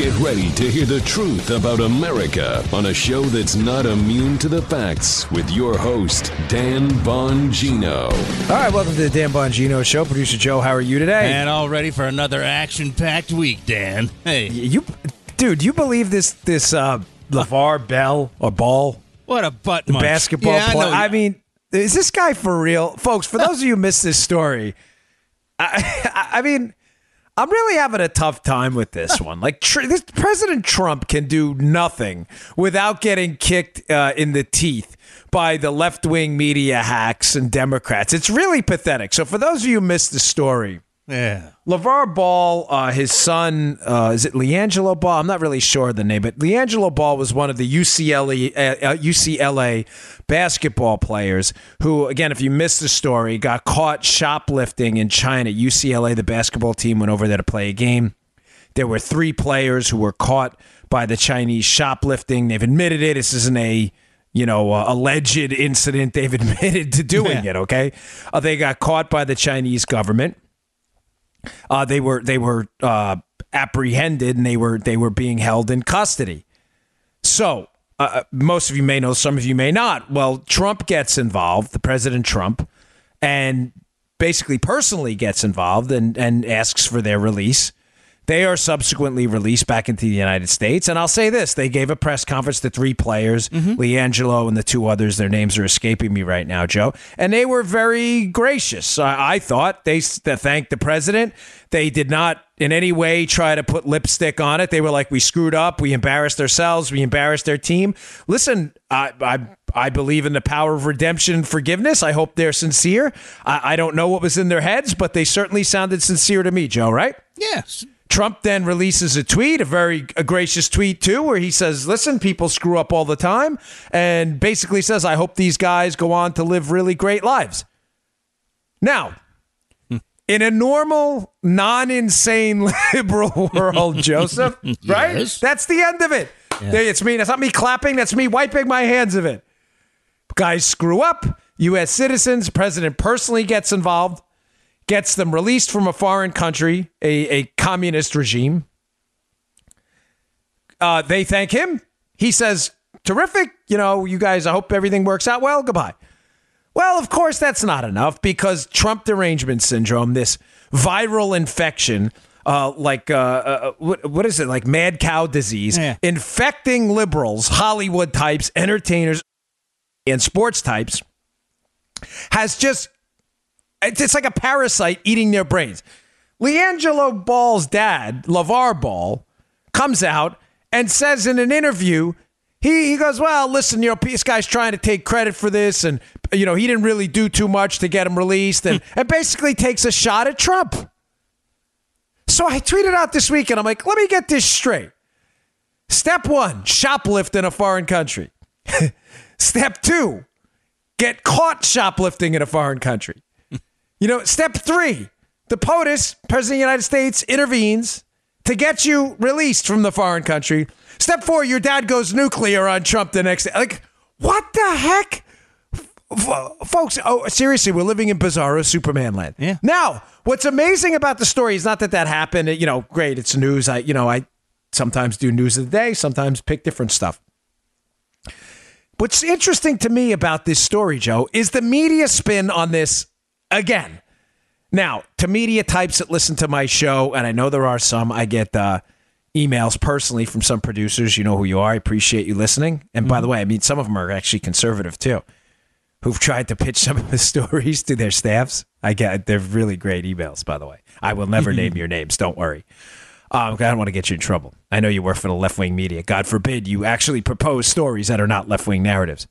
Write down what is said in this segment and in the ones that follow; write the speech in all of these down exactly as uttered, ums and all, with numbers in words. Get ready to hear the truth about America on a show that's not immune to the facts with your host, Dan Bongino. All right, welcome to the Dan Bongino Show. Producer Joe, how are you today? And all ready for another action-packed week, Dan. Hey. you, Dude, do you believe this, this uh, LeVar Bell or Ball? What a butt munch. Basketball yeah, player. I, I mean, is this guy for real? Folks, for those of you who missed this story, I, I mean... I'm really having a tough time with this one. Like, tr- this President Trump can do nothing without getting kicked uh, in the teeth by the left-wing media hacks and Democrats. It's really pathetic. So for those of you who missed the story, yeah, LeVar Ball, uh, his son, uh, is it LiAngelo Ball? I'm not really sure of the name, but LiAngelo Ball was one of the U C L A, uh, U C L A basketball players who, again, if you missed the story, got caught shoplifting in China. U C L A, the basketball team, went over there to play a game. There were three players who were caught by the Chinese shoplifting. They've admitted it. This isn't a... you know, uh, alleged incident. They've admitted to doing yeah. it, okay? Uh, they got caught by the Chinese government. Uh, they were they were uh, apprehended, and they were they were being held in custody. So, uh, most of you may know, some of you may not. Well, Trump gets involved, the President Trump, and basically personally gets involved and, and asks for their release. They are subsequently released back into the United States. And I'll say this. They gave a press conference to three players, mm-hmm. LiAngelo and the two others. Their names are escaping me right now, Joe. And they were very gracious. I, I thought they thanked the president. They did not in any way try to put lipstick on it. They were like, we screwed up. We embarrassed ourselves. We embarrassed their team. Listen, I I, I believe in the power of redemption and forgiveness. I hope they're sincere. I, I don't know what was in their heads, but they certainly sounded sincere to me, Joe, right? Yes. Trump then releases a tweet, a very a gracious tweet, too, where he says, listen, people screw up all the time, and basically says, I hope these guys go on to live really great lives. Now, hmm. in a normal, non-insane liberal world, Joseph, right? Yes. That's the end of it. Yeah. It's me. That's not me clapping. That's me wiping my hands of it. Guys screw up. U S citizens. President personally gets involved. Gets them released from a foreign country, a, a communist regime. Uh, they thank him. He says, terrific. You know, you guys, I hope everything works out well. Goodbye. Well, of course, that's not enough because Trump derangement syndrome, this viral infection, uh, like, uh, uh, what, what is it? Like mad cow disease, yeah. infecting liberals, Hollywood types, entertainers, and sports types, has just... it's like a parasite eating their brains. LiAngelo Ball's dad, LeVar Ball, comes out and says in an interview, he, he goes, well, listen, you know, this guy's trying to take credit for this. And, you know, he didn't really do too much to get him released and, and basically takes a shot at Trump. So I tweeted out this week and I'm like, let me get this straight. Step one, shoplift in a foreign country. Step two, get caught shoplifting in a foreign country. You know, step three, the POTUS, President of the United States, intervenes to get you released from the foreign country. Step four, your dad goes nuclear on Trump the next day. Like, what the heck? F- folks, oh, seriously, we're living in bizarro Superman land. Yeah. Now, what's amazing about the story is not that that happened. You know, great, it's news. I, you know, I sometimes do news of the day, sometimes pick different stuff. What's interesting to me about this story, Joe, is the media spin on this. Again, now, to media types that listen to my show, and I know there are some, I get uh, emails personally from some producers. You know who you are. I appreciate you listening. And by mm-hmm. the way, I mean, some of them are actually conservative, too, who've tried to pitch some of the stories to their staffs. I get they're really great emails, by the way. I will never name your names. Don't worry. Um, I don't want to get you in trouble. I know you work for the left-wing media. God forbid you actually propose stories that are not left-wing narratives.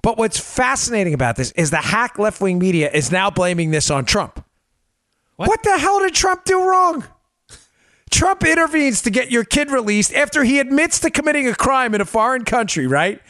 But what's fascinating about this is the hack left-wing media is now blaming this on Trump. What, what the hell did Trump do wrong? Trump intervenes to get your kid released after he admits to committing a crime in a foreign country, right?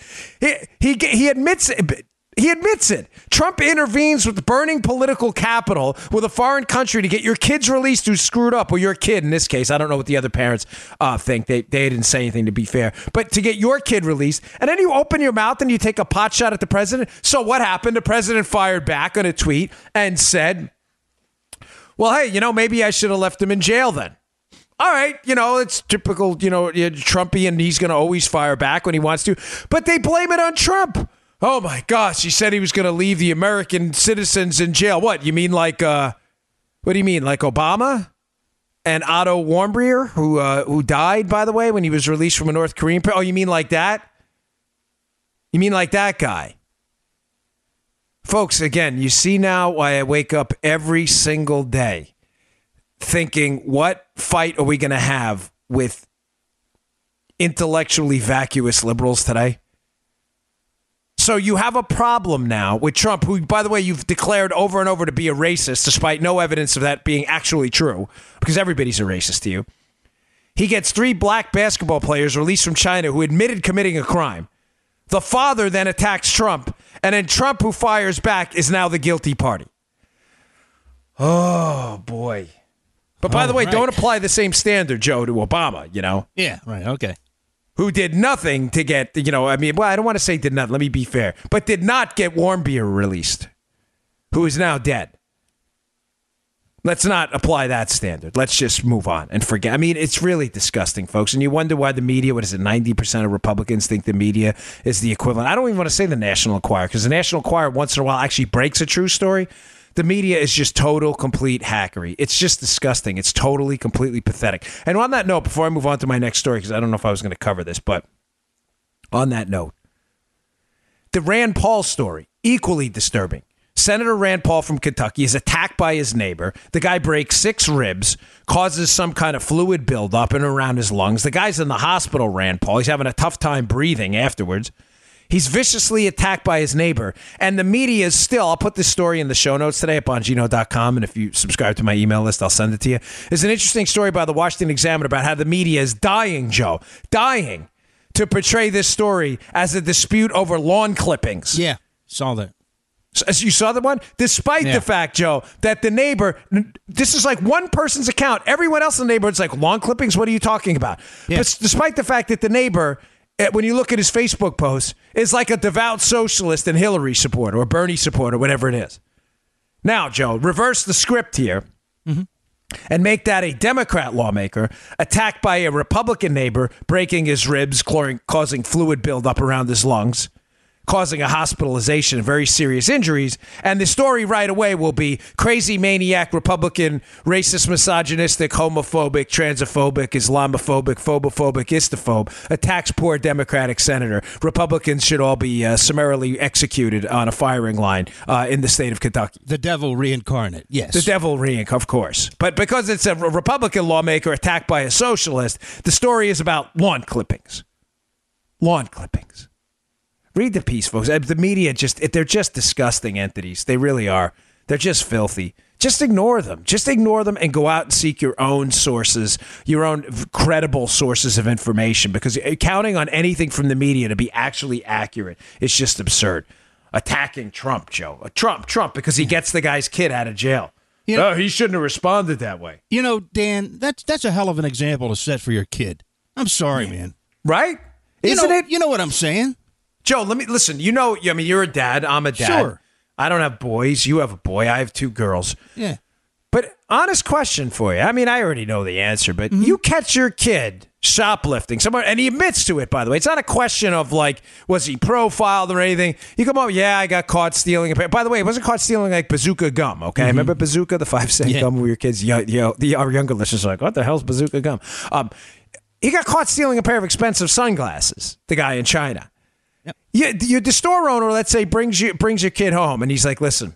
He he he admits it. He admits it. Trump intervenes with burning political capital with a foreign country to get your kids released who screwed up, or your kid in this case. I don't know what the other parents uh, think. They they didn't say anything, to be fair. But to get your kid released, and then you open your mouth and you take a pot shot at the president. So what happened? The president fired back on a tweet and said, well, hey, you know, maybe I should have left him in jail then. all right, you know, it's typical, you know, Trumpy, and he's going to always fire back when he wants to. But they blame it on Trump. Oh, my gosh. He said he was going to leave the American citizens in jail. What? You mean like, uh, what do you mean? Like Obama and Otto Warmbier, who uh, who died, by the way, when he was released from a North Korean. Oh, you mean like that? You mean like that guy? Folks, again, you see now why I wake up every single day thinking, what fight are we going to have with intellectually vacuous liberals today? So you have a problem now with Trump, who, by the way, you've declared over and over to be a racist, despite no evidence of that being actually true, because everybody's a racist to you. He gets three black basketball players released from China who admitted committing a crime. The father then attacks Trump, and then Trump, who fires back, is now the guilty party. Oh, boy. But by All the way, right. don't apply the same standard, Joe, to Obama, you know? Yeah, right, okay. Who did nothing to get, you know, I mean, well, I don't want to say did not, let me be fair, but did not get Warmbier released, who is now dead. Let's not apply that standard. Let's just move on and forget. I mean, it's really disgusting, folks. And you wonder why the media, what is it, ninety percent of Republicans think the media is the equivalent. I don't even want to say the National Enquirer, because the National Enquirer once in a while actually breaks a true story. The media is just total, complete hackery. It's just disgusting. It's totally, completely pathetic. And on that note, before I move on to my next story, because I don't know if I was going to cover this, but on that note, the Rand Paul story, equally disturbing. Senator Rand Paul from Kentucky is attacked by his neighbor. The guy breaks six ribs, causes some kind of fluid buildup in and around his lungs. The guy's in the hospital, Rand Paul. He's having a tough time breathing afterwards. He's viciously attacked by his neighbor, and the media is still, I'll put this story in the show notes today at Bongino dot com, and if you subscribe to my email list, I'll send it to you. It's an interesting story by the Washington Examiner about how the media is dying, Joe, dying to portray this story as a dispute over lawn clippings. Yeah, saw that. You saw the one? Despite yeah. the fact, Joe, that the neighbor, this is like one person's account. Everyone else in the neighborhood's like, lawn clippings? What are you talking about? Yeah. But despite the fact that the neighbor, when you look at his Facebook post, it's like a devout socialist and Hillary supporter or Bernie supporter, whatever it is. Now, Joe, reverse the script here mm-hmm. and make that a Democrat lawmaker attacked by a Republican neighbor, breaking his ribs, causing fluid buildup around his lungs, causing a hospitalization and very serious injuries. And the story right away will be crazy maniac, Republican, racist, misogynistic, homophobic, transphobic, Islamophobic, phobophobic, istophobe, attacks poor Democratic senator. Republicans should all be uh, summarily executed on a firing line uh, in the state of Kentucky. The devil reincarnate, yes. The devil reincarnate, of course. But because it's a Republican lawmaker attacked by a socialist, the story is about lawn clippings. Lawn clippings. Read the piece, folks. The media, just they're just disgusting entities. They really are. They're just filthy. Just ignore them. Just ignore them and go out and seek your own sources, your own credible sources of information, because counting on anything from the media to be actually accurate is just absurd. Attacking Trump, Joe. Trump, Trump, because he gets the guy's kid out of jail. You know, oh, he shouldn't have responded that way. You know, Dan, that's, that's a hell of an example to set for your kid. I'm sorry, yeah. man. Right? Isn't you know, it? You know what I'm saying? Joe, let me listen. You know, I mean, you're a dad. I'm a dad. Sure. I don't have boys. You have a boy. I have two girls. Yeah. But honest question for you. I mean, I already know the answer, but mm-hmm. you catch your kid shoplifting somewhere, and he admits to it, by the way. It's not a question of, like, was he profiled or anything. You come up, yeah, I got caught stealing. A by the way, it wasn't caught stealing, like, bazooka gum, okay? Mm-hmm. Remember bazooka, the five cent yeah. gum where your kids, yo, yo, the, our younger listeners are like, what the hell's bazooka gum? Um, he got caught stealing a pair of expensive sunglasses, the guy in China. Yeah, you, the store owner, let's say, brings you brings your kid home, and he's like, "Listen,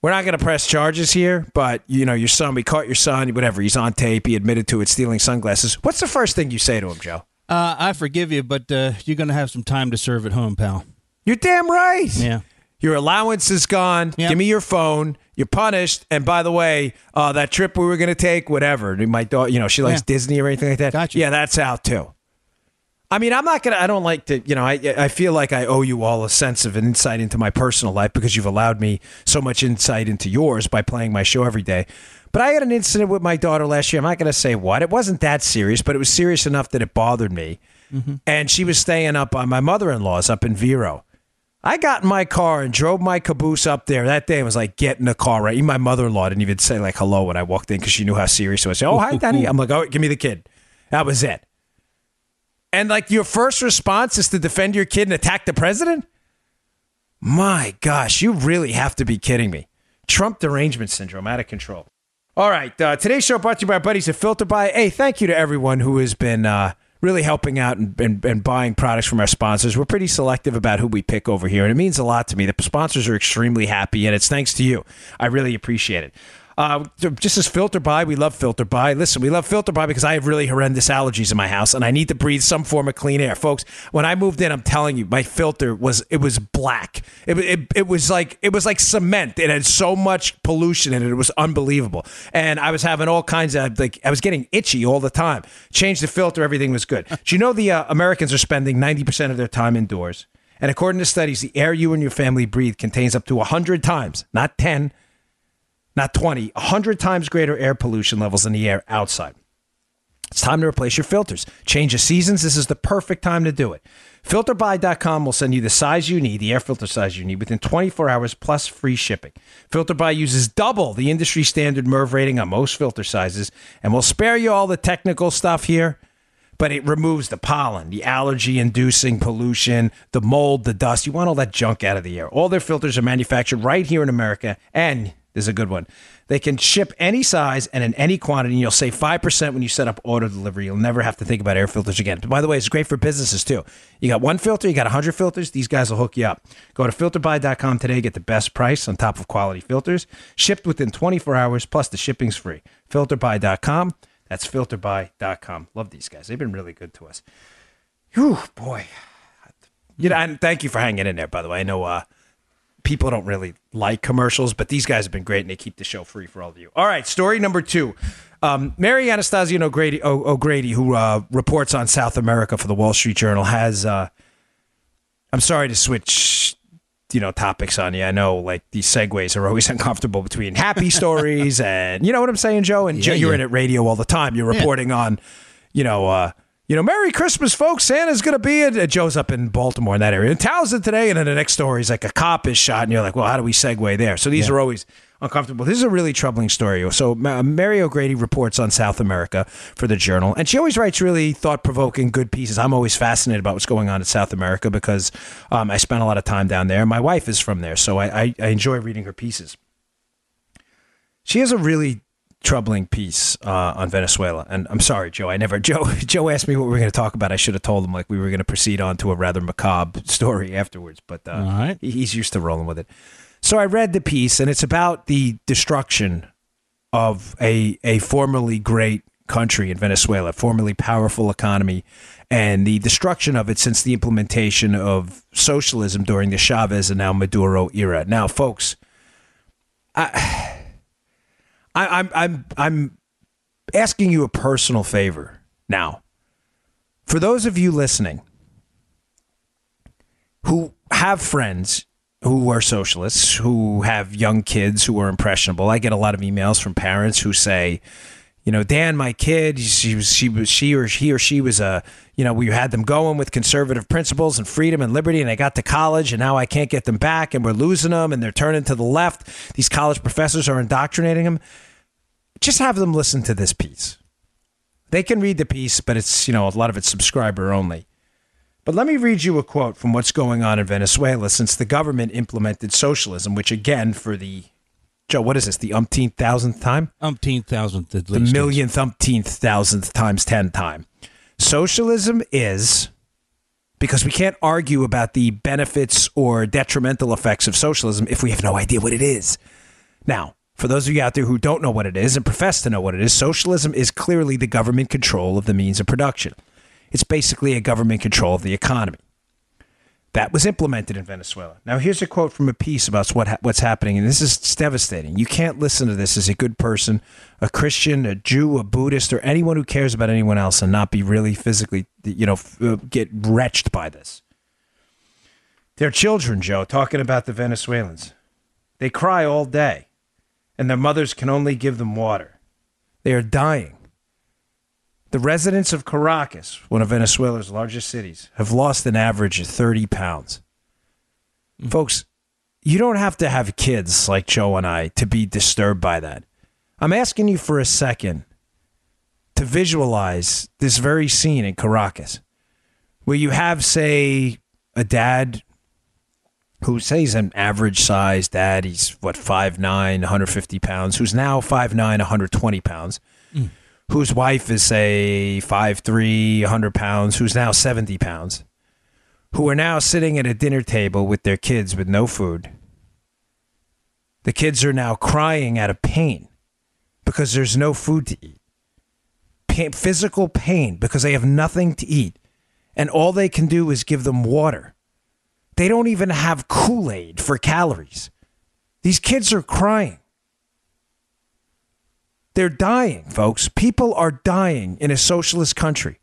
we're not going to press charges here, but you know your son, we caught your son, whatever. He's on tape. He admitted to it, stealing sunglasses." What's the first thing you say to him, Joe? Uh, I forgive you, but uh, you're going to have some time to serve at home, pal. You're damn right. Yeah, your allowance is gone. Yep. Give me your phone. You're punished. And by the way, uh, that trip we were going to take, whatever. My daughter, you know, she likes yeah. Disney or anything like that. Gotcha. Yeah, that's out too. I mean, I'm not going to, I don't like to, you know, I I feel like I owe you all a sense of an insight into my personal life because you've allowed me so much insight into yours by playing my show every day. But I had an incident with my daughter last year. I'm not going to say what. It wasn't that serious, but it was serious enough that it bothered me. Mm-hmm. And she was staying up on my mother-in-law's up in Vero. I got in my car and drove my caboose up there that day. I was like, get in the car, right? Even my mother-in-law didn't even say like hello when I walked in because she knew how serious it was. She said, oh, hi, Danny. I'm like, oh, give me the kid. That was it. And like your first response is to defend your kid and attack the president? My gosh, you really have to be kidding me. Trump derangement syndrome, out of control. All right, uh, today's show brought to you by our buddies at FilterBuy. Hey, thank you to everyone who has been uh, really helping out and, and, and buying products from our sponsors. We're pretty selective about who we pick over here, and it means a lot to me. The sponsors are extremely happy, and it's thanks to you. I really appreciate it. Uh, just as FilterBuy, we love FilterBuy. Listen, we love FilterBuy because I have really horrendous allergies in my house, and I need to breathe some form of clean air, folks. When I moved in, I'm telling you, my filter was it was black. It it, it was like it was like cement. It had so much pollution in it; it was unbelievable. And I was having all kinds of like I was getting itchy all the time. Changed the filter, everything was good. Do you know the uh, Americans are spending ninety percent of their time indoors? And according to studies, the air you and your family breathe contains up to one hundred times, not ten. Not twenty, one hundred times greater air pollution levels in the air outside. It's time to replace your filters. Change the seasons. This is the perfect time to do it. FilterBuy dot com will send you the size you need, the air filter size you need, within twenty-four hours plus free shipping. FilterBuy uses double the industry standard MERV rating on most filter sizes, and we'll spare you all the technical stuff here. But it removes the pollen, the allergy-inducing pollution, the mold, the dust. You want all that junk out of the air. All their filters are manufactured right here in America, and this is a good one. They can ship any size and in any quantity, and you'll save five percent when you set up auto delivery. You'll never have to think about air filters again. By the way, it's great for businesses, too. You got one filter, you got one hundred filters. These guys will hook you up. Go to filterbuy dot com today. Get the best price on top of quality filters. Shipped within twenty-four hours, plus the shipping's free. filterbuy dot com. That's filterbuy dot com. Love these guys. They've been really good to us. Whew, boy. You know, and thank you for hanging in there, by the way. I know uh, people don't really like commercials, but these guys have been great, and they keep the show free for all of you. All right, story number two. Um, Mary Anastasia O'Grady, o- O'Grady who uh, reports on South America for the Wall Street Journal, has... Uh, I'm sorry to switch you know, topics on you. I know like these segues are always uncomfortable between happy stories and... You know what I'm saying, Joe? And yeah, Joe, you're yeah. in at radio all the time. You're reporting yeah. on, you know... Uh, You know, Merry Christmas, folks. Santa's going to be in. Uh, Joe's up in Baltimore in that area. In Towson today, and then the next story is like a cop is shot, and you're like, well, how do we segue there? So these yeah. are always uncomfortable. This is a really troubling story. So uh, Mary O'Grady reports on South America for the Journal, and she always writes really thought-provoking, good pieces. I'm always fascinated about what's going on in South America because um, I spent a lot of time down there. My wife is from there, so I, I, I enjoy reading her pieces. She has a really... troubling piece uh, on Venezuela. And I'm sorry, Joe, I never, Joe, Joe asked me what we were going to talk about. I should have told him like we were going to proceed on to a rather macabre story afterwards, but uh, right. he's used to rolling with it. So I read the piece, and it's about the destruction of a, a formerly great country in Venezuela, formerly powerful economy, and the destruction of it since the implementation of socialism during the Chavez and now Maduro era. Now, folks, I... I, I'm I'm I'm asking you a personal favor now. For those of you listening who have friends who are socialists, who have young kids who are impressionable, I get a lot of emails from parents who say, you know, Dan, my kid, she was she was she or he or she was a, you know, we had them going with conservative principles and freedom and liberty, and I got to college, and now I can't get them back, and we're losing them, and they're turning to the left. These college professors are indoctrinating them. Just have them listen to this piece. They can read the piece, but it's, you know, a lot of it's subscriber only. But let me read you a quote from what's going on in Venezuela since the government implemented socialism, which, again, for the, Joe, what is this, the umpteenth thousandth time? Umpteenth thousandth, at least. The millionth umpteenth thousandth times ten time. Socialism is, because we can't argue about the benefits or detrimental effects of socialism if we have no idea what it is. Now, for those of you out there who don't know what it is and profess to know what it is, socialism is clearly the government control of the means of production. It's basically a government control of the economy. That was implemented in Venezuela. Now, here's a quote from a piece about what ha- what's happening, and this is devastating. You can't listen to this as a good person, a Christian, a Jew, a Buddhist, or anyone who cares about anyone else and not be really physically, you know, f- get wretched by this. Their children, Joe, talking about the Venezuelans. They cry all day, and their mothers can only give them water. They are dying. The residents of Caracas, one of Venezuela's largest cities, have lost an average of thirty pounds. Mm-hmm. Folks, you don't have to have kids like Joe and I to be disturbed by that. I'm asking you for a second to visualize this very scene in Caracas where you have, say, a dad who, say he's an average-sized dad. He's, what, five nine, one hundred fifty pounds, who's now five nine, one hundred twenty pounds, mm. whose wife is, say, five three, one hundred pounds, who's now seventy pounds, who are now sitting at a dinner table with their kids with no food. The kids are now crying out of pain because there's no food to eat. Pain, physical pain, because they have nothing to eat. And all they can do is give them water. They don't even have Kool-Aid for calories. These kids are crying. They're dying, folks. People are dying in a socialist country.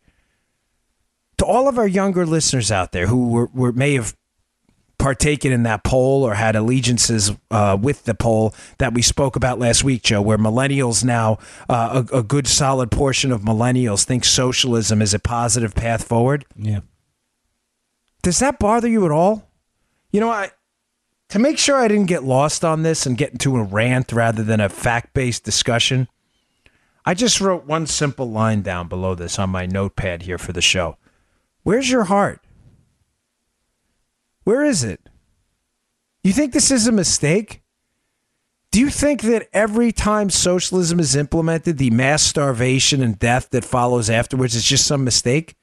To all of our younger listeners out there who were, were may have partaken in that poll or had allegiances uh, with the poll that we spoke about last week, Joe, where millennials now, uh, a, a good solid portion of millennials think socialism is a positive path forward. Yeah. Does that bother you at all? You know, I to make sure I didn't get lost on this and get into a rant rather than a fact-based discussion, I just wrote one simple line down below this on my notepad here for the show. Where's your heart? Where is it? You think this is a mistake? Do you think that every time socialism is implemented, the mass starvation and death that follows afterwards is just some mistake?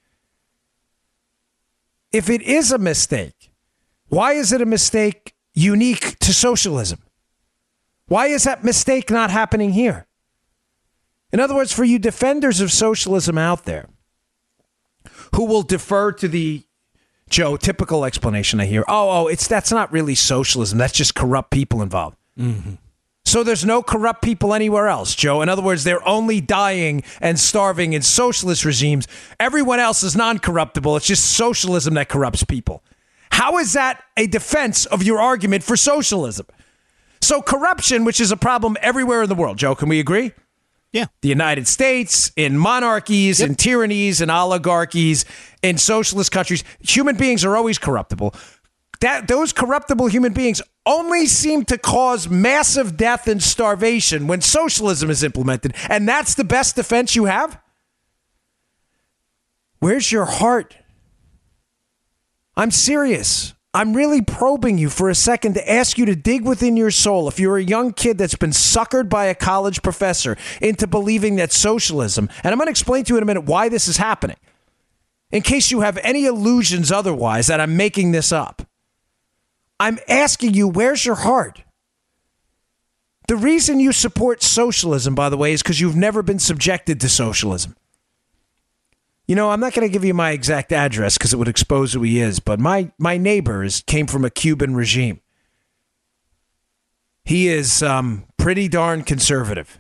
If it is a mistake, why is it a mistake unique to socialism? Why is that mistake not happening here? In other words, for you defenders of socialism out there who will defer to the, Joe, typical explanation I hear, oh, oh, it's that's not really socialism. That's just corrupt people involved. Mm-hmm. So there's no corrupt people anywhere else, Joe. In other words, they're only dying and starving in socialist regimes. Everyone else is non-corruptible. It's just socialism that corrupts people. How is that a defense of your argument for socialism? So corruption, which is a problem everywhere in the world, Joe, can we agree? Yeah. The United States, in monarchies, yep. in tyrannies, in oligarchies, in socialist countries, human beings are always corruptible. That those corruptible human beings only seem to cause massive death and starvation when socialism is implemented. And that's the best defense you have? Where's your heart? I'm serious. I'm really probing you for a second to ask you to dig within your soul. If you're a young kid that's been suckered by a college professor into believing that socialism, and I'm going to explain to you in a minute why this is happening, in case you have any illusions otherwise that I'm making this up. I'm asking you, where's your heart? The reason you support socialism, by the way, is because you've never been subjected to socialism. You know, I'm not going to give you my exact address because it would expose who he is, but my, my neighbor is, came from a Cuban regime. He is um, pretty darn conservative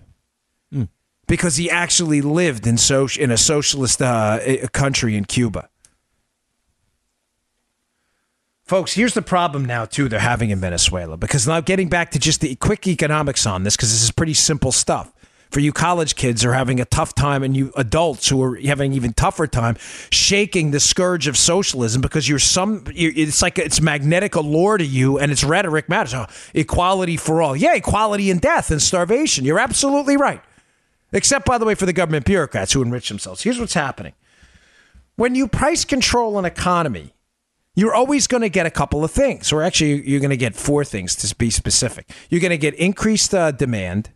mm. because he actually lived in, so, in a socialist uh, a country in Cuba. Folks, here's the problem now, too, they're having in Venezuela, because now getting back to just the quick economics on this, because this is pretty simple stuff. For you college kids who are having a tough time, and you adults who are having an even tougher time shaking the scourge of socialism, because you're some, you're, it's like it's magnetic allure to you, and its rhetoric matters. Oh, equality for all. Yeah, equality in death and starvation. You're absolutely right. Except, by the way, for the government bureaucrats who enrich themselves. Here's what's happening. When you price control an economy, you're always going to get a couple of things, or actually you're going to get four things to be specific. You're going to get increased uh, demand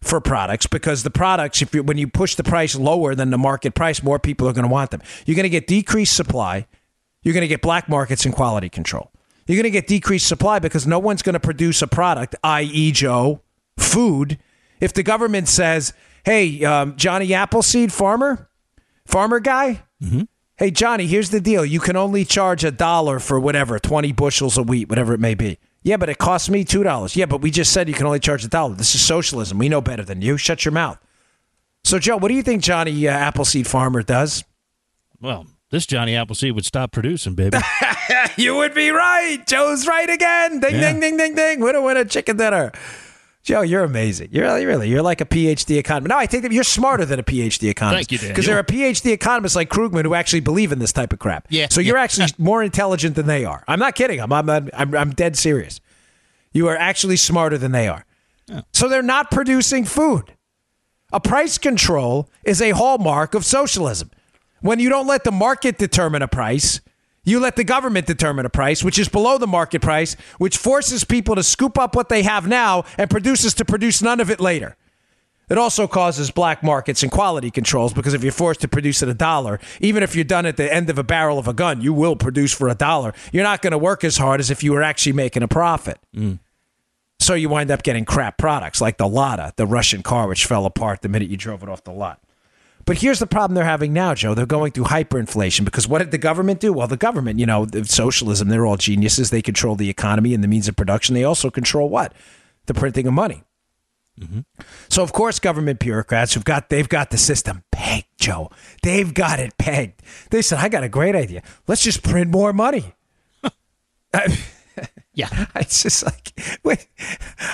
for products, because the products, if you, when you push the price lower than the market price, more people are going to want them. You're going to get decreased supply. You're going to get black markets and quality control. You're going to get decreased supply because no one's going to produce a product, that is, Joe, food. If the government says, hey, um, Johnny Appleseed farmer, farmer guy, mm-hmm. Hey, Johnny, here's the deal. You can only charge a dollar for whatever, twenty bushels of wheat, whatever it may be. Yeah, but it costs me two dollars. Yeah, but we just said you can only charge a dollar. This is socialism. We know better than you. Shut your mouth. So, Joe, what do you think Johnny uh, Appleseed Farmer does? Well, this Johnny Appleseed would stop producing, baby. You would be right. Joe's right again. Ding, yeah. ding, ding, ding, ding. Winner, winner, chicken dinner. Joe, you're amazing. You're really, you're like a P H D economist. No, I think that you're smarter than a P H D economist. Thank you, Dan. Because there are P H D economists like Krugman who actually believe in this type of crap. Yeah. So you're yeah. actually more intelligent than they are. I'm not kidding. I'm, I'm, I'm, I'm dead serious. You are actually smarter than they are. Yeah. So they're not producing food. A price control is a hallmark of socialism. When you don't let the market determine a price, you let the government determine a price, which is below the market price, which forces people to scoop up what they have now and produces to produce none of it later. It also causes black markets and quality controls, because if you're forced to produce at a dollar, even if you're done at the end of a barrel of a gun, you will produce for a dollar. You're not going to work as hard as if you were actually making a profit. Mm. So you wind up getting crap products like the Lada, the Russian car, which fell apart the minute you drove it off the lot. But here's the problem they're having now, Joe. They're going through hyperinflation because what did the government do? Well, the government, you know, socialism, they're all geniuses. They control the economy and the means of production. They also control what? The printing of money. Mm-hmm. So, of course, government bureaucrats, who've got they've got the system pegged, Joe. They've got it pegged. They said, I got a great idea. Let's just print more money. I, yeah. It's just like, wait,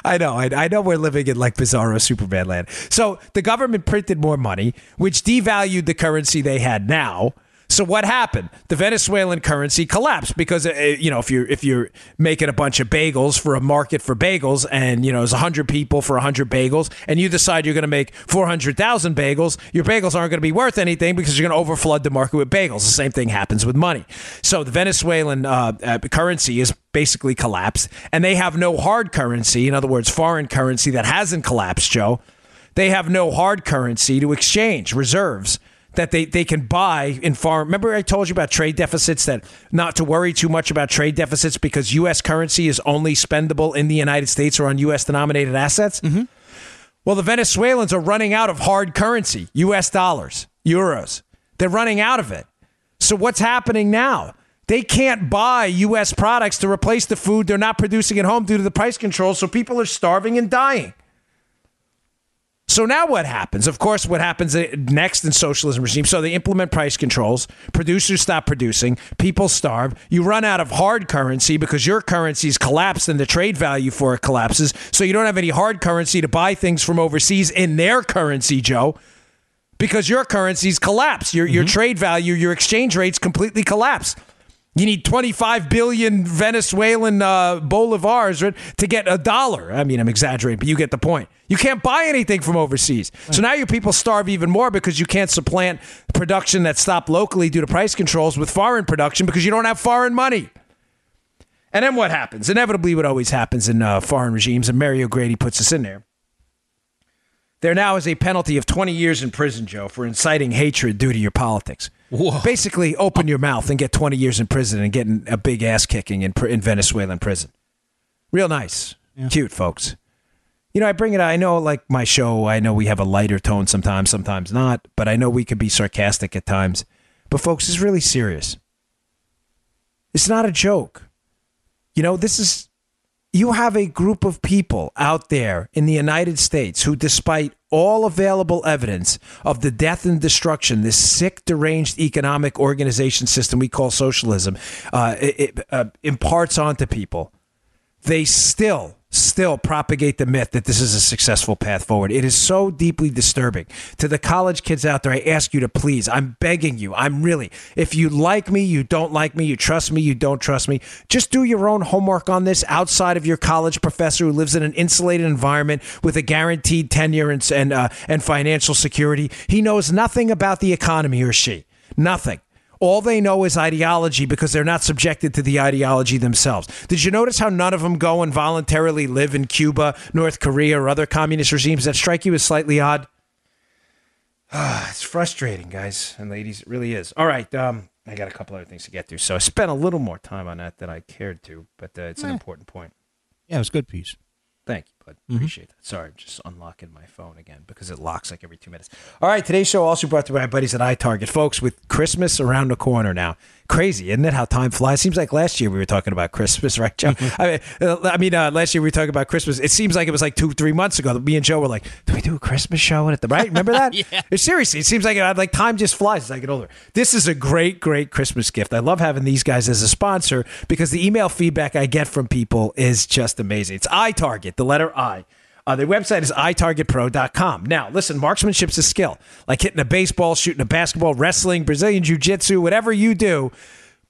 I know, I, I know we're living in like bizarro Superman land. So the government printed more money, which devalued the currency they had now. So what happened? The Venezuelan currency collapsed because, you know, if you're, if you're making a bunch of bagels for a market for bagels and, you know, there's one hundred people for one hundred bagels and you decide you're going to make four hundred thousand bagels, your bagels aren't going to be worth anything because you're going to overflood the market with bagels. The same thing happens with money. So the Venezuelan uh, uh, currency is basically collapsed and they have no hard currency. In other words, foreign currency that hasn't collapsed, Joe. They have no hard currency to exchange reserves that they, they can buy in foreign. Remember I told you about trade deficits, that not to worry too much about trade deficits because U S currency is only spendable in the United States or on U S denominated assets? Mm-hmm. Well, the Venezuelans are running out of hard currency, U S dollars, euros. They're running out of it. So what's happening now? They can't buy U S products to replace the food they're not producing at home due to the price control, so people are starving and dying. So now what happens? Of course, what happens next in socialism regime? So they implement price controls. Producers stop producing. People starve. You run out of hard currency because your currency's collapsed and the trade value for it collapses. So you don't have any hard currency to buy things from overseas in their currency, Joe, because your currency's collapsed. Your, mm-hmm. your trade value, your exchange rates completely collapse. You need twenty-five billion Venezuelan uh, bolivars to get a dollar. I mean, I'm exaggerating, but you get the point. You can't buy anything from overseas. Right. So now your people starve even more because you can't supplant production that stopped locally due to price controls with foreign production because you don't have foreign money. And then what happens? Inevitably, what always happens in uh, foreign regimes, and Mary O'Grady puts this in there, there now is a penalty of twenty years in prison, Joe, for inciting hatred due to your politics. Whoa. Basically, open your mouth and get twenty years in prison and get a big ass kicking in, in Venezuelan prison. Real nice. Yeah. Cute, folks. You know, I bring it up. I know, like my show, I know we have a lighter tone sometimes, sometimes not, but I know we could be sarcastic at times. But, folks, it's really serious. It's not a joke. You know, this is, you have a group of people out there in the United States who, despite all available evidence of the death and destruction this sick, deranged economic organization system we call socialism uh, it, it, uh, imparts onto people, they still, still propagate the myth that this is a successful path forward. It is so deeply disturbing. To the college kids out there, I ask you to please, I'm begging you, I'm really, if you like me, you don't like me, you trust me, you don't trust me, just do your own homework on this outside of your college professor who lives in an insulated environment with a guaranteed tenure and, and, uh, and financial security. He knows nothing about the economy, or she. Nothing. All they know is ideology because they're not subjected to the ideology themselves. Did you notice how none of them go and voluntarily live in Cuba, North Korea, or other communist regimes that strike you as slightly odd? Uh, it's frustrating, guys and ladies. It really is. All right. Um, I got a couple other things to get through. So I spent a little more time on that than I cared to, but uh, it's eh. an important point. Yeah, it was a good piece. Thank you, bud. Mm-hmm. Appreciate that. Sorry, I'm just unlocking my phone again because it locks like every two minutes. All right, today's show also brought to you by my buddies at iTarget. Folks, with Christmas around the corner now. Crazy, isn't it, how time flies? Seems like last year we were talking about Christmas, right, Joe? I mean, I mean uh, last year we were talking about Christmas. It seems like it was like two, three months ago that me and Joe were like, do we do a Christmas show at the right? Remember that? Yeah. Seriously, it seems like, like time just flies as I get older. This is a great, great Christmas gift. I love having these guys as a sponsor because the email feedback I get from people is just amazing. It's iTarget, the letter I, Uh, their website is i target pro dot com. Now, listen, marksmanship's a skill. Like hitting a baseball, shooting a basketball, wrestling, Brazilian jiu-jitsu, whatever you do,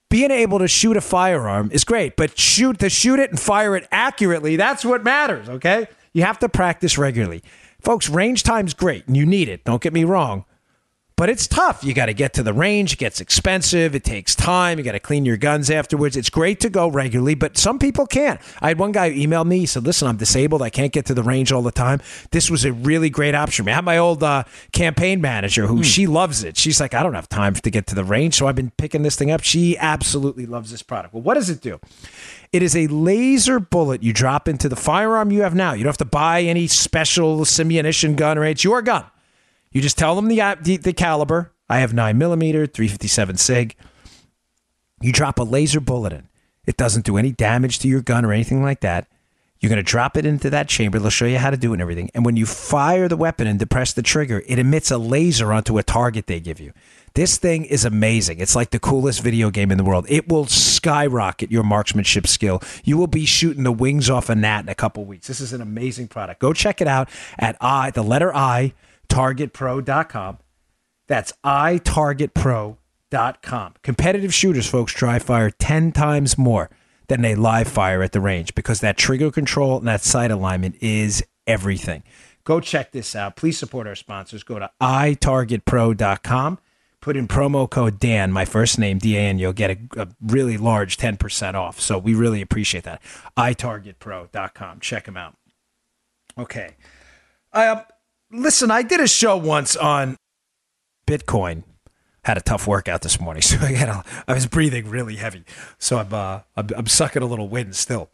being able to shoot a firearm is great, but shoot to shoot it and fire it accurately, that's what matters, okay? You have to practice regularly. Folks, range time's great, and you need it. Don't get me wrong. But it's tough. You got to get to the range. It gets expensive. It takes time. You got to clean your guns afterwards. It's great to go regularly, but some people can't. I had one guy email me. He said, listen, I'm disabled. I can't get to the range all the time. This was a really great option. I had my old uh, campaign manager who mm. she loves it. She's like, I don't have time to get to the range, so I've been picking this thing up. She absolutely loves this product. Well, what does it do? It is a laser bullet you drop into the firearm you have now. You don't have to buy any special ammunition gun, or it's your gun. You just tell them the, the the caliber. I have nine millimeter, three fifty-seven sig. You drop a laser bullet in. It doesn't do any damage to your gun or anything like that. You're going to drop it into that chamber. They'll show you how to do it and everything. And when you fire the weapon and depress the trigger, it emits a laser onto a target they give you. This thing is amazing. It's like the coolest video game in the world. It will skyrocket your marksmanship skill. You will be shooting the wings off a gnat in a couple weeks. This is an amazing product. Go check it out at I, the letter I, target pro dot com. That's i target pro dot com. Competitive shooters, folks, try fire ten times more than they live fire at the range because that trigger control and that sight alignment is everything. Go check this out. Please support our sponsors. Go to i target pro dot com. Put in promo code Dan, my first name, D A N. You'll get a, a really large ten percent off. So we really appreciate that. i target pro dot com. Check them out. Okay. Uh, Listen, I did a show once on Bitcoin. Had a tough workout this morning, so I, got a, I was breathing really heavy. So I'm, uh, I'm, I'm sucking a little wind still.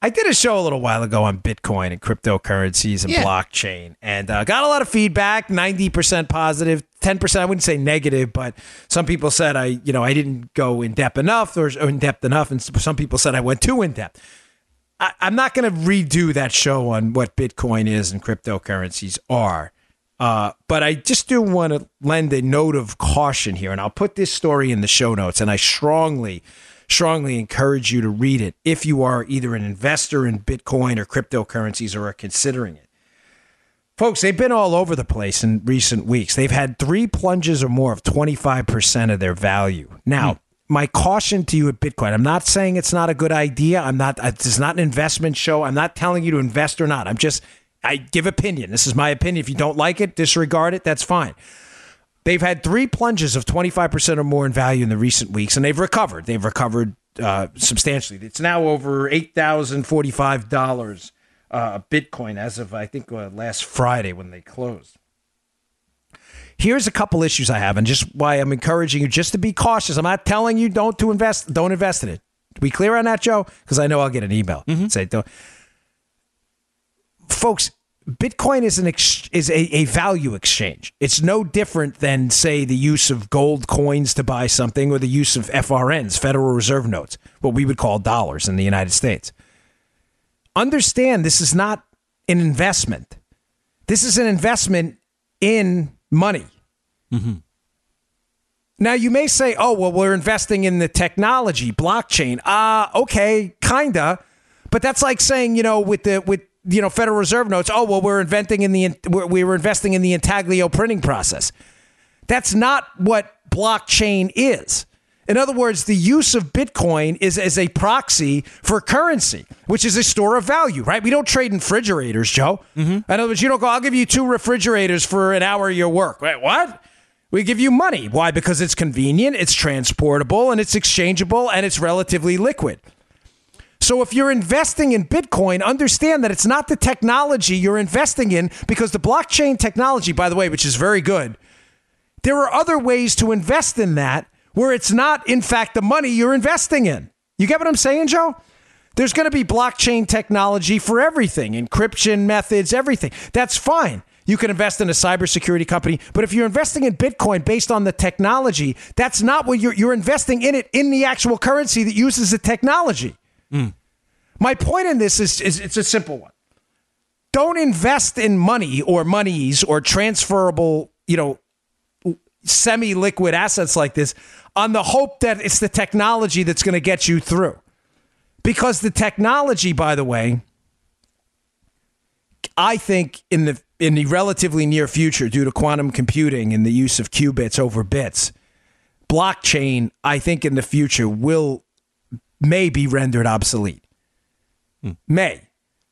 I did a show a little while ago on Bitcoin and cryptocurrencies and yeah. blockchain, and uh, got a lot of feedback. ninety percent positive, ten percent I wouldn't say negative, but some people said I, you know, I didn't go in depth enough, or in depth enough, and some people said I went too in depth. I'm not going to redo that show on what Bitcoin is and cryptocurrencies are, uh, but I just do want to lend a note of caution here, and I'll put this story in the show notes, and I strongly, strongly encourage you to read it if you are either an investor in Bitcoin or cryptocurrencies or are considering it. Folks, they've been all over the place in recent weeks. They've had three plunges or more of twenty-five percent of their value. Now, hmm. my caution to you with Bitcoin, I'm not saying it's not a good idea. I'm not, this is not an investment show. I'm not telling you to invest or not. I'm just, I give opinion. This is my opinion. If you don't like it, disregard it. That's fine. They've had three plunges of twenty-five percent or more in value in the recent weeks, and they've recovered. They've recovered uh, substantially. It's now over eight thousand forty-five dollars uh, Bitcoin as of, I think, uh, last Friday when they closed. Here's a couple issues I have, and just why I'm encouraging you just to be cautious. I'm not telling you don't to invest, don't invest in it. Are we clear on that, Joe? Because I know I'll get an email. Mm-hmm. Say, don't. Folks, Bitcoin is an ex- is a, a value exchange. It's no different than, say, the use of gold coins to buy something or the use of F R Ns, Federal Reserve notes, what we would call dollars in the United States. Understand this is not an investment. This is an investment in money. Mm-hmm. Now, you may say, oh, well, we're investing in the technology, blockchain. Ah, uh, okay, kinda. But that's like saying, you know, with the with you know Federal Reserve notes, oh, well, we're inventing in the we're, we were investing in the intaglio printing process. That's not what blockchain is. In other words, the use of Bitcoin is as a proxy for currency, which is a store of value, right? We don't trade in refrigerators, Joe. Mm-hmm. In other words, you don't go, I'll give you two refrigerators for an hour of your work. Wait, what? We give you money. Why? Because it's convenient, it's transportable, and it's exchangeable, and it's relatively liquid. So if you're investing in Bitcoin, understand that it's not the technology you're investing in, because the blockchain technology, by the way, which is very good, there are other ways to invest in that where it's not, in fact, the money you're investing in. You get what I'm saying, Joe? There's going to be blockchain technology for everything, encryption methods, everything. That's fine. You can invest in a cybersecurity company, but if you're investing in Bitcoin based on the technology, that's not what you're, you're investing in it in the actual currency that uses the technology. Mm. My point in this is, is it's a simple one. Don't invest in money or monies or transferable, you know, semi-liquid assets like this on the hope that it's the technology that's going to get you through. Because the technology, by the way, I think in the in the relatively near future, due to quantum computing and the use of qubits over bits, blockchain, I think in the future, will may be rendered obsolete. Hmm. May.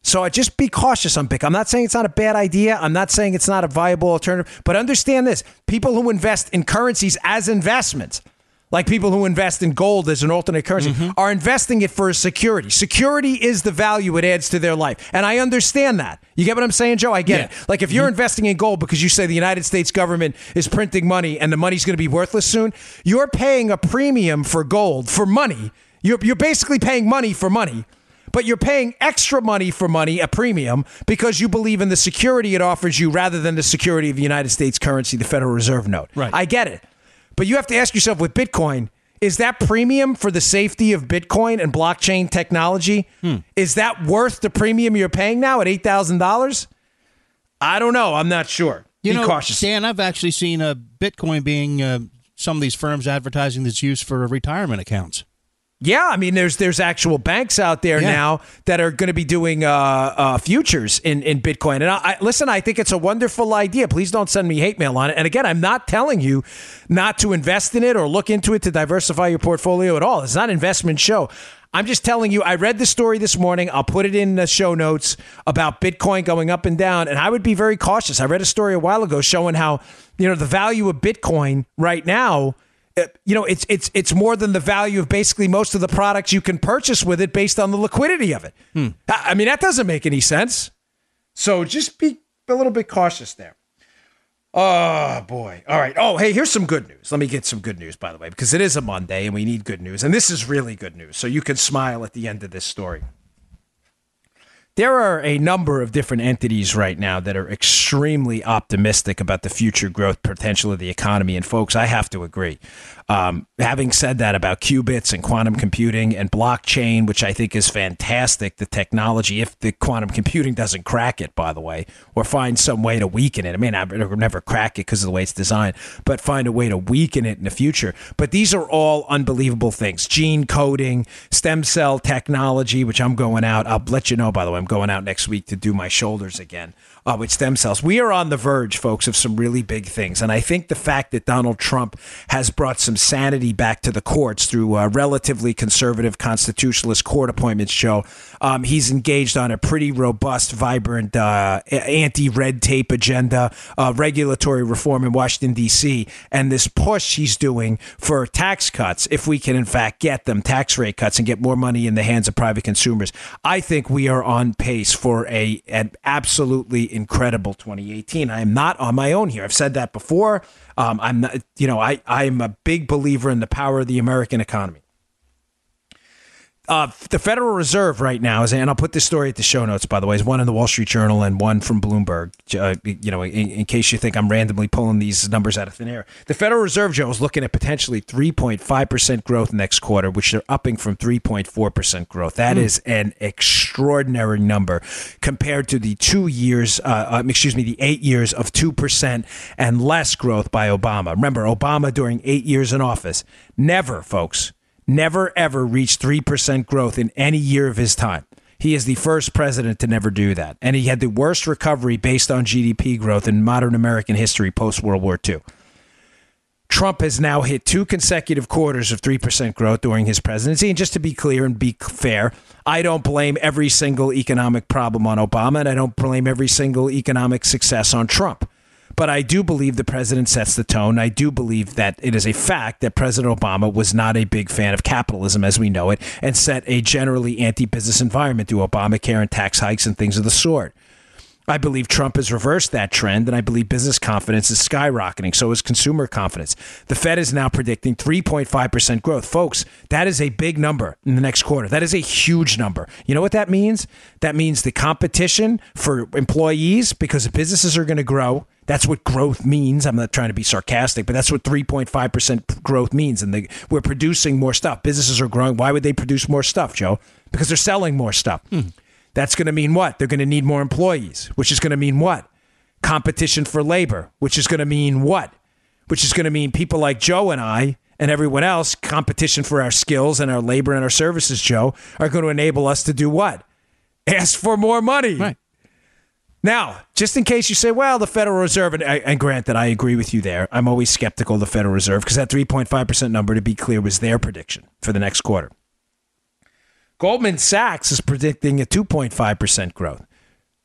So just be cautious on Bitcoin. I'm not saying it's not a bad idea. I'm not saying it's not a viable alternative. But understand this. People who invest in currencies as investments, like people who invest in gold as an alternate currency, mm-hmm. are investing it for security. Security is the value it adds to their life. And I understand that. You get what I'm saying, Joe? I get yeah. it. Like if you're mm-hmm. investing in gold because you say the United States government is printing money and the money's going to be worthless soon, you're paying a premium for gold, for money. You're, you're basically paying money for money. But you're paying extra money for money, a premium, because you believe in the security it offers you rather than the security of the United States currency, the Federal Reserve note. Right. I get it. But you have to ask yourself with Bitcoin, is that premium for the safety of Bitcoin and blockchain technology, hmm. is that worth the premium you're paying now at eight thousand dollars? I don't know. I'm not sure. You Be know, cautious. Dan, I've actually seen uh, Bitcoin being uh, some of these firms advertising that's used for retirement accounts. Yeah, I mean, there's there's actual banks out there yeah. now that are going to be doing uh, uh, futures in, in Bitcoin. And I, I, listen, I think it's a wonderful idea. Please don't send me hate mail on it. And again, I'm not telling you not to invest in it or look into it to diversify your portfolio at all. It's not an investment show. I'm just telling you, I read the story this morning. I'll put it in the show notes about Bitcoin going up and down. And I would be very cautious. I read a story a while ago showing how, you know, the value of Bitcoin right now, you know, it's it's it's more than the value of basically most of the products you can purchase with it based on the liquidity of it. Hmm. I mean, that doesn't make any sense. So just be a little bit cautious there. Oh, boy. All right. Oh, hey, here's some good news. Let me get some good news, by the way, because it is a Monday and we need good news. And this is really good news. So you can smile at the end of this story. There are a number of different entities right now that are extremely optimistic about the future growth potential of the economy. And folks, I have to agree. Um, having said that about qubits and quantum computing and blockchain, which I think is fantastic, the technology, if the quantum computing doesn't crack it, by the way, or find some way to weaken it. I mean, I never crack it because of the way it's designed, but find a way to weaken it in the future. But these are all unbelievable things. Gene coding, stem cell technology, which I'm going out. I'll let you know, by the way, I'm going out next week to do my shoulders again uh, with stem cells. We are on the verge, folks, of some really big things. And I think the fact that Donald Trump has brought some sanity back to the courts through a relatively conservative constitutionalist court appointments show, um, he's engaged on a pretty robust, vibrant uh, anti-red tape agenda, uh, regulatory reform in Washington, D C, and this push he's doing for tax cuts, if we can, in fact, get them, tax rate cuts, and get more money in the hands of private consumers. I think we are on pace for a an absolutely incredible twenty eighteen. I am not on my own here. I've said that before. Um, I'm not, you know, I, I'm a big believer in the power of the American economy. Uh, the Federal Reserve right now is, and I'll put this story at the show notes, by the way, is one in the Wall Street Journal and one from Bloomberg, uh, you know, in, in case you think I'm randomly pulling these numbers out of thin air. The Federal Reserve, Joe, is looking at potentially three point five percent growth next quarter, which they're upping from three point four percent growth. That mm. is an extraordinary number compared to the two years, uh, um, excuse me, the eight years of two percent and less growth by Obama. Remember, Obama during eight years in office, never, folks, never, ever reached three percent growth in any year of his time. He is the first president to never do that. And he had the worst recovery based on G D P growth in modern American history post-World War Two. Trump has now hit two consecutive quarters of three percent growth during his presidency. And just to be clear and be fair, I don't blame every single economic problem on Obama, and I don't blame every single economic success on Trump. But I do believe the president sets the tone. I do believe that it is a fact that President Obama was not a big fan of capitalism as we know it and set a generally anti-business environment through Obamacare and tax hikes and things of the sort. I believe Trump has reversed that trend, and I believe business confidence is skyrocketing. So is consumer confidence. The Fed is now predicting three point five percent growth. Folks, that is a big number in the next quarter. That is a huge number. You know what that means? That means the competition for employees, because businesses are going to grow. That's what growth means. I'm not trying to be sarcastic, but that's what three point five percent growth means. And they, we're producing more stuff. Businesses are growing. Why would they produce more stuff, Joe? Because they're selling more stuff. Mm. That's going to mean what? They're going to need more employees, which is going to mean what? Competition for labor, which is going to mean what? Which is going to mean people like Joe and I and everyone else, competition for our skills and our labor and our services, Joe, are going to enable us to do what? Ask for more money. Right. Now, just in case you say, well, the Federal Reserve, and, and granted, I agree with you there. I'm always skeptical of the Federal Reserve because that three point five percent number, to be clear, was their prediction for the next quarter. Goldman Sachs is predicting a two point five percent growth,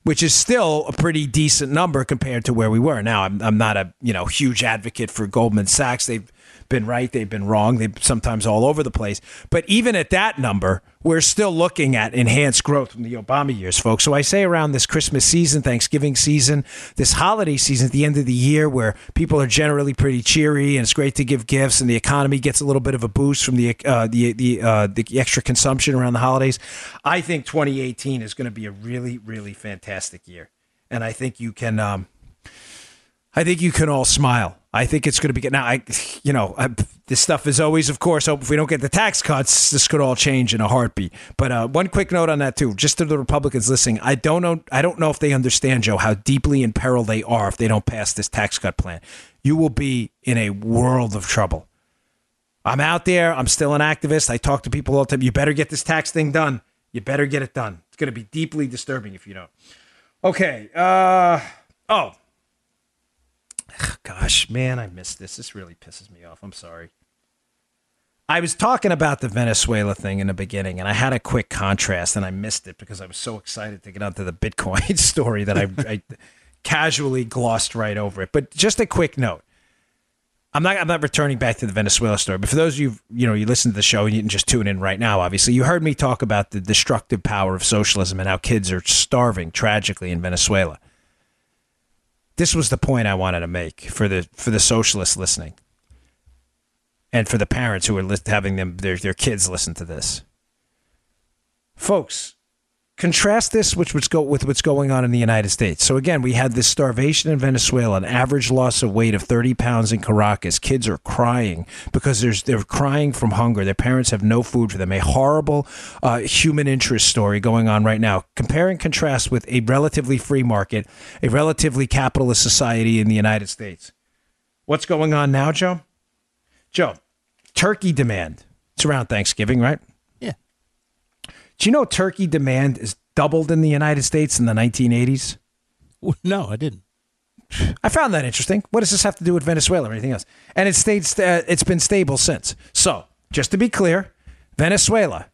which is still a pretty decent number compared to where we were. Now, I'm, I'm not a you know huge advocate for Goldman Sachs. They've been right. They've been wrong. They're sometimes all over the place. But even at that number, we're still looking at enhanced growth from the Obama years, folks. So I say around this Christmas season, Thanksgiving season, this holiday season at the end of the year where people are generally pretty cheery and it's great to give gifts and the economy gets a little bit of a boost from the uh, the the, uh, the extra consumption around the holidays. I think twenty eighteen is going to be a really, really fantastic year. And I think you can... Um, I think you can all smile. I think it's going to be good. Now, I, you know, I, this stuff is always, of course, hope if we don't get the tax cuts, this could all change in a heartbeat. But uh, one quick note on that, too, just to the Republicans listening. I don't know. I don't know if they understand, Joe, how deeply in peril they are if they don't pass this tax cut plan. You will be in a world of trouble. I'm out there. I'm still an activist. I talk to people all the time. You better get this tax thing done. You better get it done. It's going to be deeply disturbing if you don't. Okay. Uh, oh. Gosh, man, I missed this. This really pisses me off. I'm sorry. I was talking about the Venezuela thing in the beginning, and I had a quick contrast, and I missed it because I was so excited to get onto the Bitcoin story that I, I casually glossed right over it. But just a quick note. I'm not I'm not returning back to the Venezuela story, but for those of you, you know, you listen to the show and you didn't just tune in right now, obviously, you heard me talk about the destructive power of socialism and how kids are starving tragically in Venezuela. This was the point I wanted to make for the for the socialists listening and for the parents who are li- having them their, their kids listen to this. Folks, contrast this with what's, go- with what's going on in the United States. So again, we had this starvation in Venezuela, an average loss of weight of thirty pounds in Caracas. Kids are crying because there's, they're crying from hunger. Their parents have no food for them. A horrible uh, human interest story going on right now. Compare and contrast with a relatively free market, a relatively capitalist society in the United States. What's going on now, Joe? Joe, turkey demand. It's around Thanksgiving, right? Do you know turkey demand is doubled in the United States in the nineteen eighties? No, I didn't. I found that interesting. What does this have to do with Venezuela or anything else? And it stayed, uh, it's been stable since. So, just to be clear, Venezuela,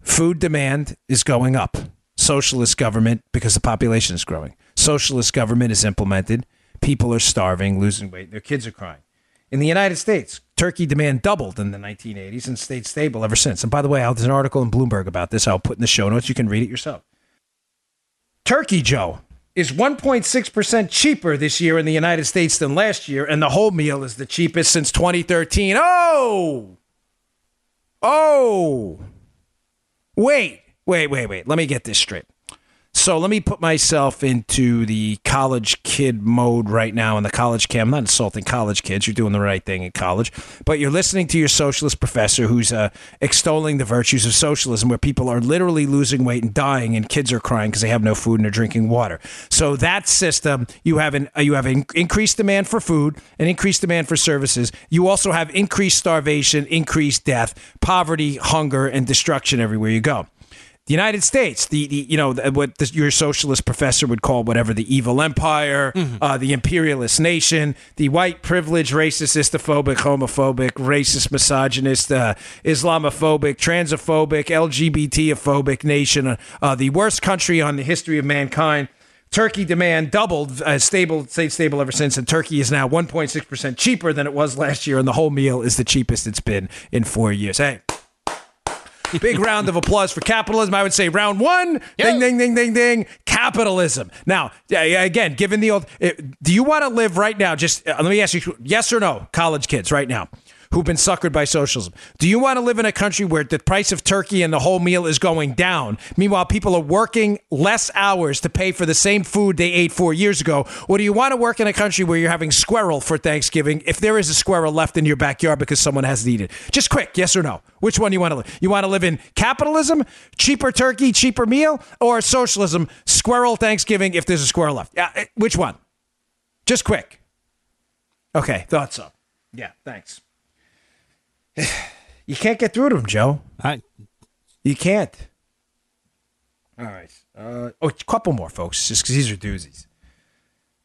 food demand is going up. Socialist government, because the population is growing. Socialist government is implemented. People are starving, losing weight. Their kids are crying. In the United States, turkey demand doubled in the nineteen eighties and stayed stable ever since. And by the way, there's an article in Bloomberg about this. I'll put in the show notes. You can read it yourself. Turkey, Joe, is one point six percent cheaper this year in the United States than last year, and the whole meal is the cheapest since twenty thirteen. Oh! Oh! Wait, wait, wait, wait. Let me get this straight. So let me put myself into the college kid mode right now in the college camp. I'm not insulting college kids. You're doing the right thing in college. But you're listening to your socialist professor who's uh, extolling the virtues of socialism where people are literally losing weight and dying and kids are crying because they have no food and they're drinking water. So that system, you have an you have an increased demand for food and increased demand for services. You also have increased starvation, increased death, poverty, hunger, and destruction everywhere you go. The United States, the, the you know the, what the, your socialist professor would call whatever the evil empire, mm-hmm. uh, the imperialist nation, the white privilege, racist, istophobic, homophobic, racist, misogynist, uh, Islamophobic, transphobic, L G B T-ophobic nation, uh, uh, the worst country on the history of mankind. Turkey demand doubled, uh, stable, stayed stable ever since, and turkey is now one point six percent cheaper than it was last year, and the whole meal is the cheapest it's been in four years. Hey. Big round of applause for capitalism. I would say round one, yeah. ding, ding, ding, ding, ding, capitalism. Now, again, given the old, do you want to live right now? Just let me ask you, yes or no, college kids right now who've been suckered by socialism. Do you want to live in a country where the price of turkey and the whole meal is going down? Meanwhile, people are working less hours to pay for the same food they ate four years ago. Or do you want to work in a country where you're having squirrel for Thanksgiving if there is a squirrel left in your backyard because someone hasn't eaten? Just quick, yes or no. Which one do you want to live? You want to live in capitalism, cheaper turkey, cheaper meal, or socialism, squirrel Thanksgiving if there's a squirrel left? Uh, which one? Just quick. Okay, thoughts up. Yeah, thanks. You can't get through to him, Joe. I, you can't. All right. Uh, oh, a couple more, folks, just because these are doozies.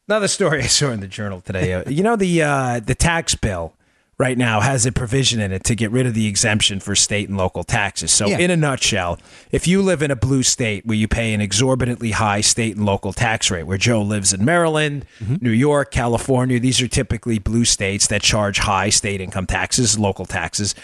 Another story I saw in the Journal today. Uh, you know, the uh, the tax bill right now has a provision in it to get rid of the exemption for state and local taxes. So yeah. in a nutshell, if you live in a blue state where you pay an exorbitantly high state and local tax rate, where Joe lives in Maryland, mm-hmm. New York, California, these are typically blue states that charge high state income taxes, local taxes.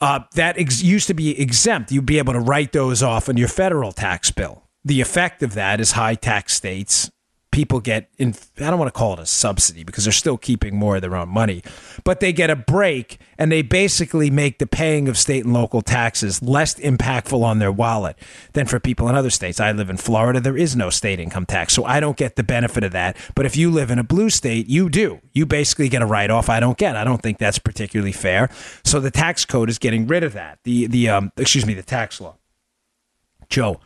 Uh, that ex- used to be exempt. You'd be able to write those off on your federal tax bill. The effect of that is high tax states. People get, in, I don't want to call it a subsidy because they're still keeping more of their own money, but they get a break and they basically make the paying of state and local taxes less impactful on their wallet than for people in other states. I live in Florida. There is no state income tax, so I don't get the benefit of that. But if you live in a blue state, you do. You basically get a write-off I don't get. I don't think that's particularly fair. So the tax code is getting rid of that. The, the um, excuse me, the tax law. Joe.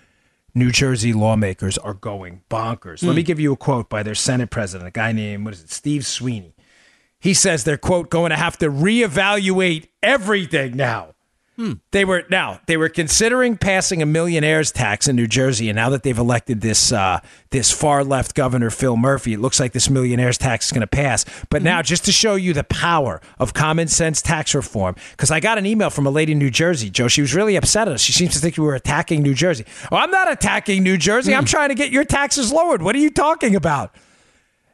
New Jersey lawmakers are going bonkers. Mm. Let me give you a quote by their Senate president, a guy named, what is it, Steve Sweeney. He says they're, quote, going to have to reevaluate everything now. Mm. They were now they were considering passing a millionaire's tax in New Jersey, and now that they've elected this uh, this far left governor, Phil Murphy, it looks like this millionaire's tax is going to pass. But mm-hmm. now, just to show you the power of common sense tax reform, because I got an email from a lady in New Jersey, Joe. She was really upset at us. She seems to think we were attacking New Jersey. Oh, I'm not attacking New Jersey. Mm. I'm trying to get your taxes lowered. What are you talking about?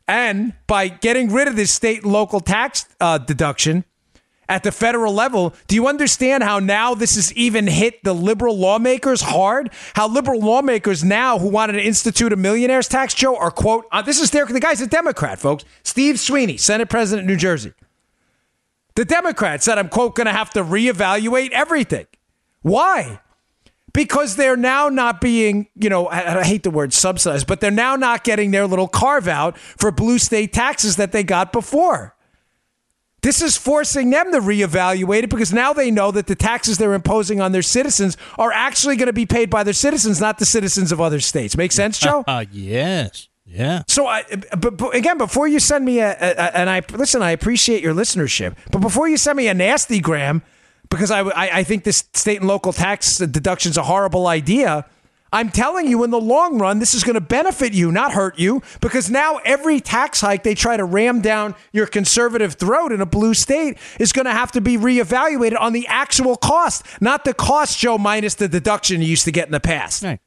And by getting rid of this state and local tax uh, deduction. At the federal level, do you understand how now this has even hit the liberal lawmakers hard? How liberal lawmakers now who wanted to institute a millionaire's tax, Joe, are, quote, uh, this is their, the guy's a Democrat, folks. Steve Sweeney, Senate President of New Jersey. The Democrat said, I'm, quote, going to have to reevaluate everything. Why? Because they're now not being, you know, I, I hate the word subsidized, but they're now not getting their little carve out for blue state taxes that they got before. This is forcing them to reevaluate it because now they know that the taxes they're imposing on their citizens are actually going to be paid by their citizens, not the citizens of other states. Make sense, Joe? Uh, uh, yes. Yeah. So, I, but, but again, before you send me a, a, a, and I listen, I appreciate your listenership, but before you send me a nasty gram, because I, I, I think this state and local tax deduction is a horrible idea. I'm telling you, in the long run, this is going to benefit you, not hurt you, because now every tax hike they try to ram down your conservative throat in a blue state is going to have to be reevaluated on the actual cost, not the cost, Joe, minus the deduction you used to get in the past. Right.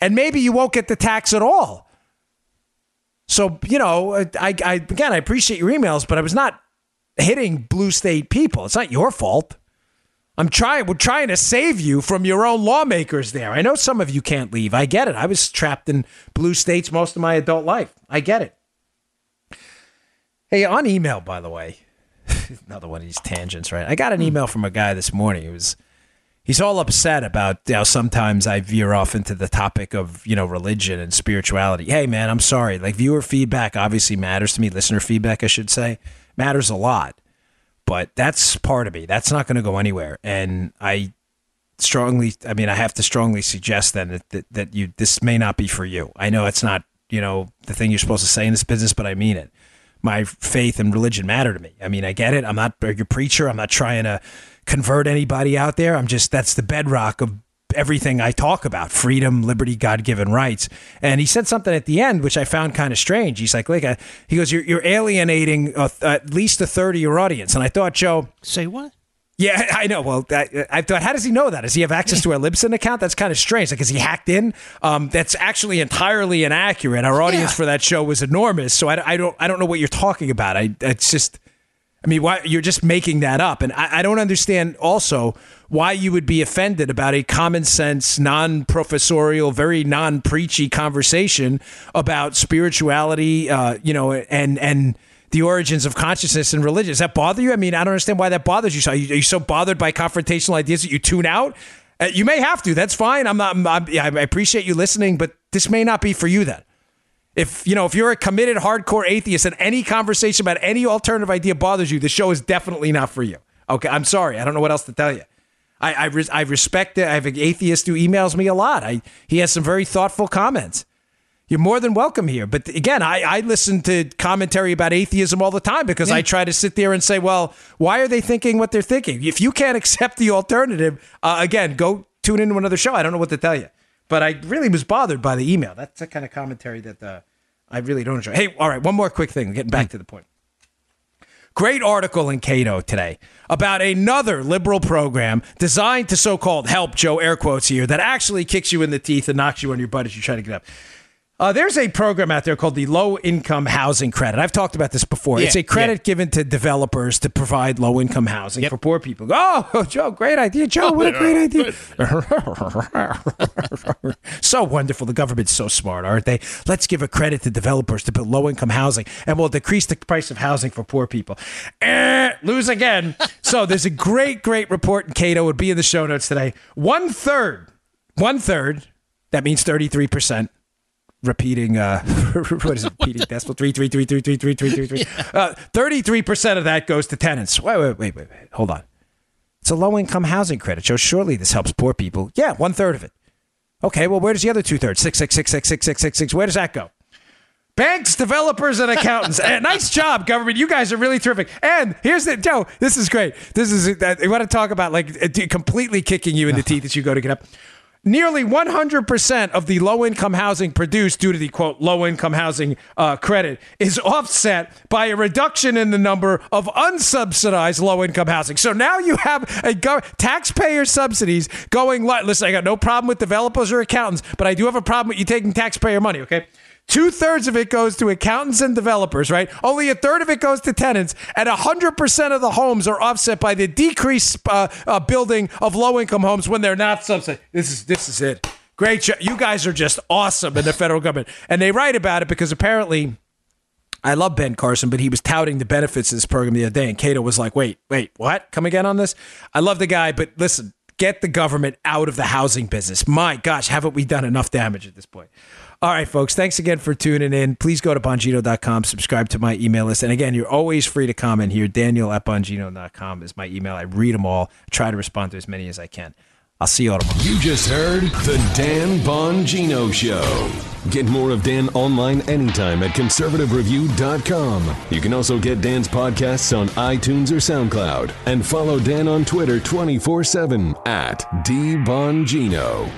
And maybe you won't get the tax at all. So, you know, I, I again, I appreciate your emails, but I was not hitting blue state people. It's not your fault. I'm trying. We're trying to save you from your own lawmakers there. I know some of you can't leave. I get it. I was trapped in blue states most of my adult life. I get it. Hey, on email, by the way, another one of these tangents, right? I got an email from a guy this morning. He was, he's all upset about how sometimes I veer off into the topic of, you know, religion and spirituality. Hey, man, I'm sorry. Like, viewer feedback obviously matters to me. Listener feedback, I should say, matters a lot. But that's part of me. That's not going to go anywhere. And I strongly, I mean, I have to strongly suggest then that, that, that you, this may not be for you. I know it's not, you know, the thing you're supposed to say in this business, but I mean it. My faith and religion matter to me. I mean, I get it. I'm not your preacher. I'm not trying to convert anybody out there. I'm just, that's the bedrock of everything I talk about, freedom, liberty, God-given rights. And he said something at the end, which I found kind of strange. He's like, like I, he goes, you're, you're alienating a, at least a third of your audience. And I thought, Joe. Say what? Yeah, I know. Well, I, I thought, how does he know that? Does he have access to our Libsyn account? That's kind of strange. Like, is he hacked in? Um, that's actually entirely inaccurate. Our audience yeah. for that show was enormous. So I, I don't, I don't know what you're talking about. I, it's just, I mean, why you're just making that up. And I, I don't understand also why you would be offended about a common sense, non-professorial, very non-preachy conversation about spirituality, uh, you know, and and the origins of consciousness and religion. Does that bother you? I mean, I don't understand why that bothers you. So are you, are you so bothered by confrontational ideas that you tune out? Uh, you may have to. That's fine. I'm not. I'm, I'm, I appreciate you listening, but this may not be for you then. If you know, if you're a committed hardcore atheist and any conversation about any alternative idea bothers you, the show is definitely not for you. Okay, I'm sorry. I don't know what else to tell you. I I, res- I respect it. I have an atheist who emails me a lot. I he has some very thoughtful comments. You're more than welcome here. But again, I, I listen to commentary about atheism all the time because yeah. I try to sit there and say, well, why are they thinking what they're thinking? If you can't accept the alternative, uh, again, go tune into another show. I don't know what to tell you. But I really was bothered by the email. That's the kind of commentary that uh, I really don't enjoy. Hey, all right, one more quick thing. Getting back to the point. Great article in Cato today about another liberal program designed to so-called help, Joe air quotes here, that actually kicks you in the teeth and knocks you on your butt as you try to get up. Uh, there's a program out there called the Low-Income Housing Credit. I've talked about this before. Yeah, it's a credit yeah. given to developers to provide low-income housing yep. for poor people. Oh, Joe, great idea. Joe, what a great idea. So wonderful. The government's so smart, aren't they? Let's give a credit to developers to build low-income housing, and we'll decrease the price of housing for poor people. Eh, lose again. So there's a great, great report in Cato. It would be in the show notes today. One-third, one-third, that means thirty-three percent. Repeating, uh, what is it? Repeating decimal three, three, three, three, three, three, three, three, three. Uh, thirty-three percent of that goes to tenants. Wait, wait, wait, wait, wait. Hold on. It's a low-income housing credit. So surely this helps poor people. Yeah, one third of it. Okay. Well, where does the other two thirds? Six, six, six, six, six, six, six, six. Where does that go? Banks, developers, and accountants. And nice job, government. You guys are really terrific. And here's the Joe. This is great. This is. Uh, you want to talk about like completely kicking you in the teeth as you go to get up. Nearly one hundred percent of the low-income housing produced due to the, quote, low-income housing uh, credit is offset by a reduction in the number of unsubsidized low-income housing. So now you have a go- taxpayer subsidies going, li- listen, I got no problem with developers or accountants, but I do have a problem with you taking taxpayer money, okay? Two-thirds of it goes to accountants and developers, right? Only a third of it goes to tenants, and one hundred percent of the homes are offset by the decreased uh, uh, building of low-income homes when they're not subsidized. This is this is it. Great job. You guys are just awesome in the federal government. And they write about it because apparently, I love Ben Carson, but he was touting the benefits of this program the other day, and Cato was like, wait, wait, what? Come again on this? I love the guy, but listen, get the government out of the housing business. My gosh, haven't we done enough damage at this point? All right, folks, thanks again for tuning in. Please go to Bongino dot com, subscribe to my email list. And again, you're always free to comment here. Daniel at Bongino dot com is my email. I read them all. I try to respond to as many as I can. I'll see you all tomorrow. You just heard The Dan Bongino Show. Get more of Dan online anytime at conservative review dot com. You can also get Dan's podcasts on iTunes or SoundCloud. And follow Dan on Twitter twenty-four seven at D Bongino.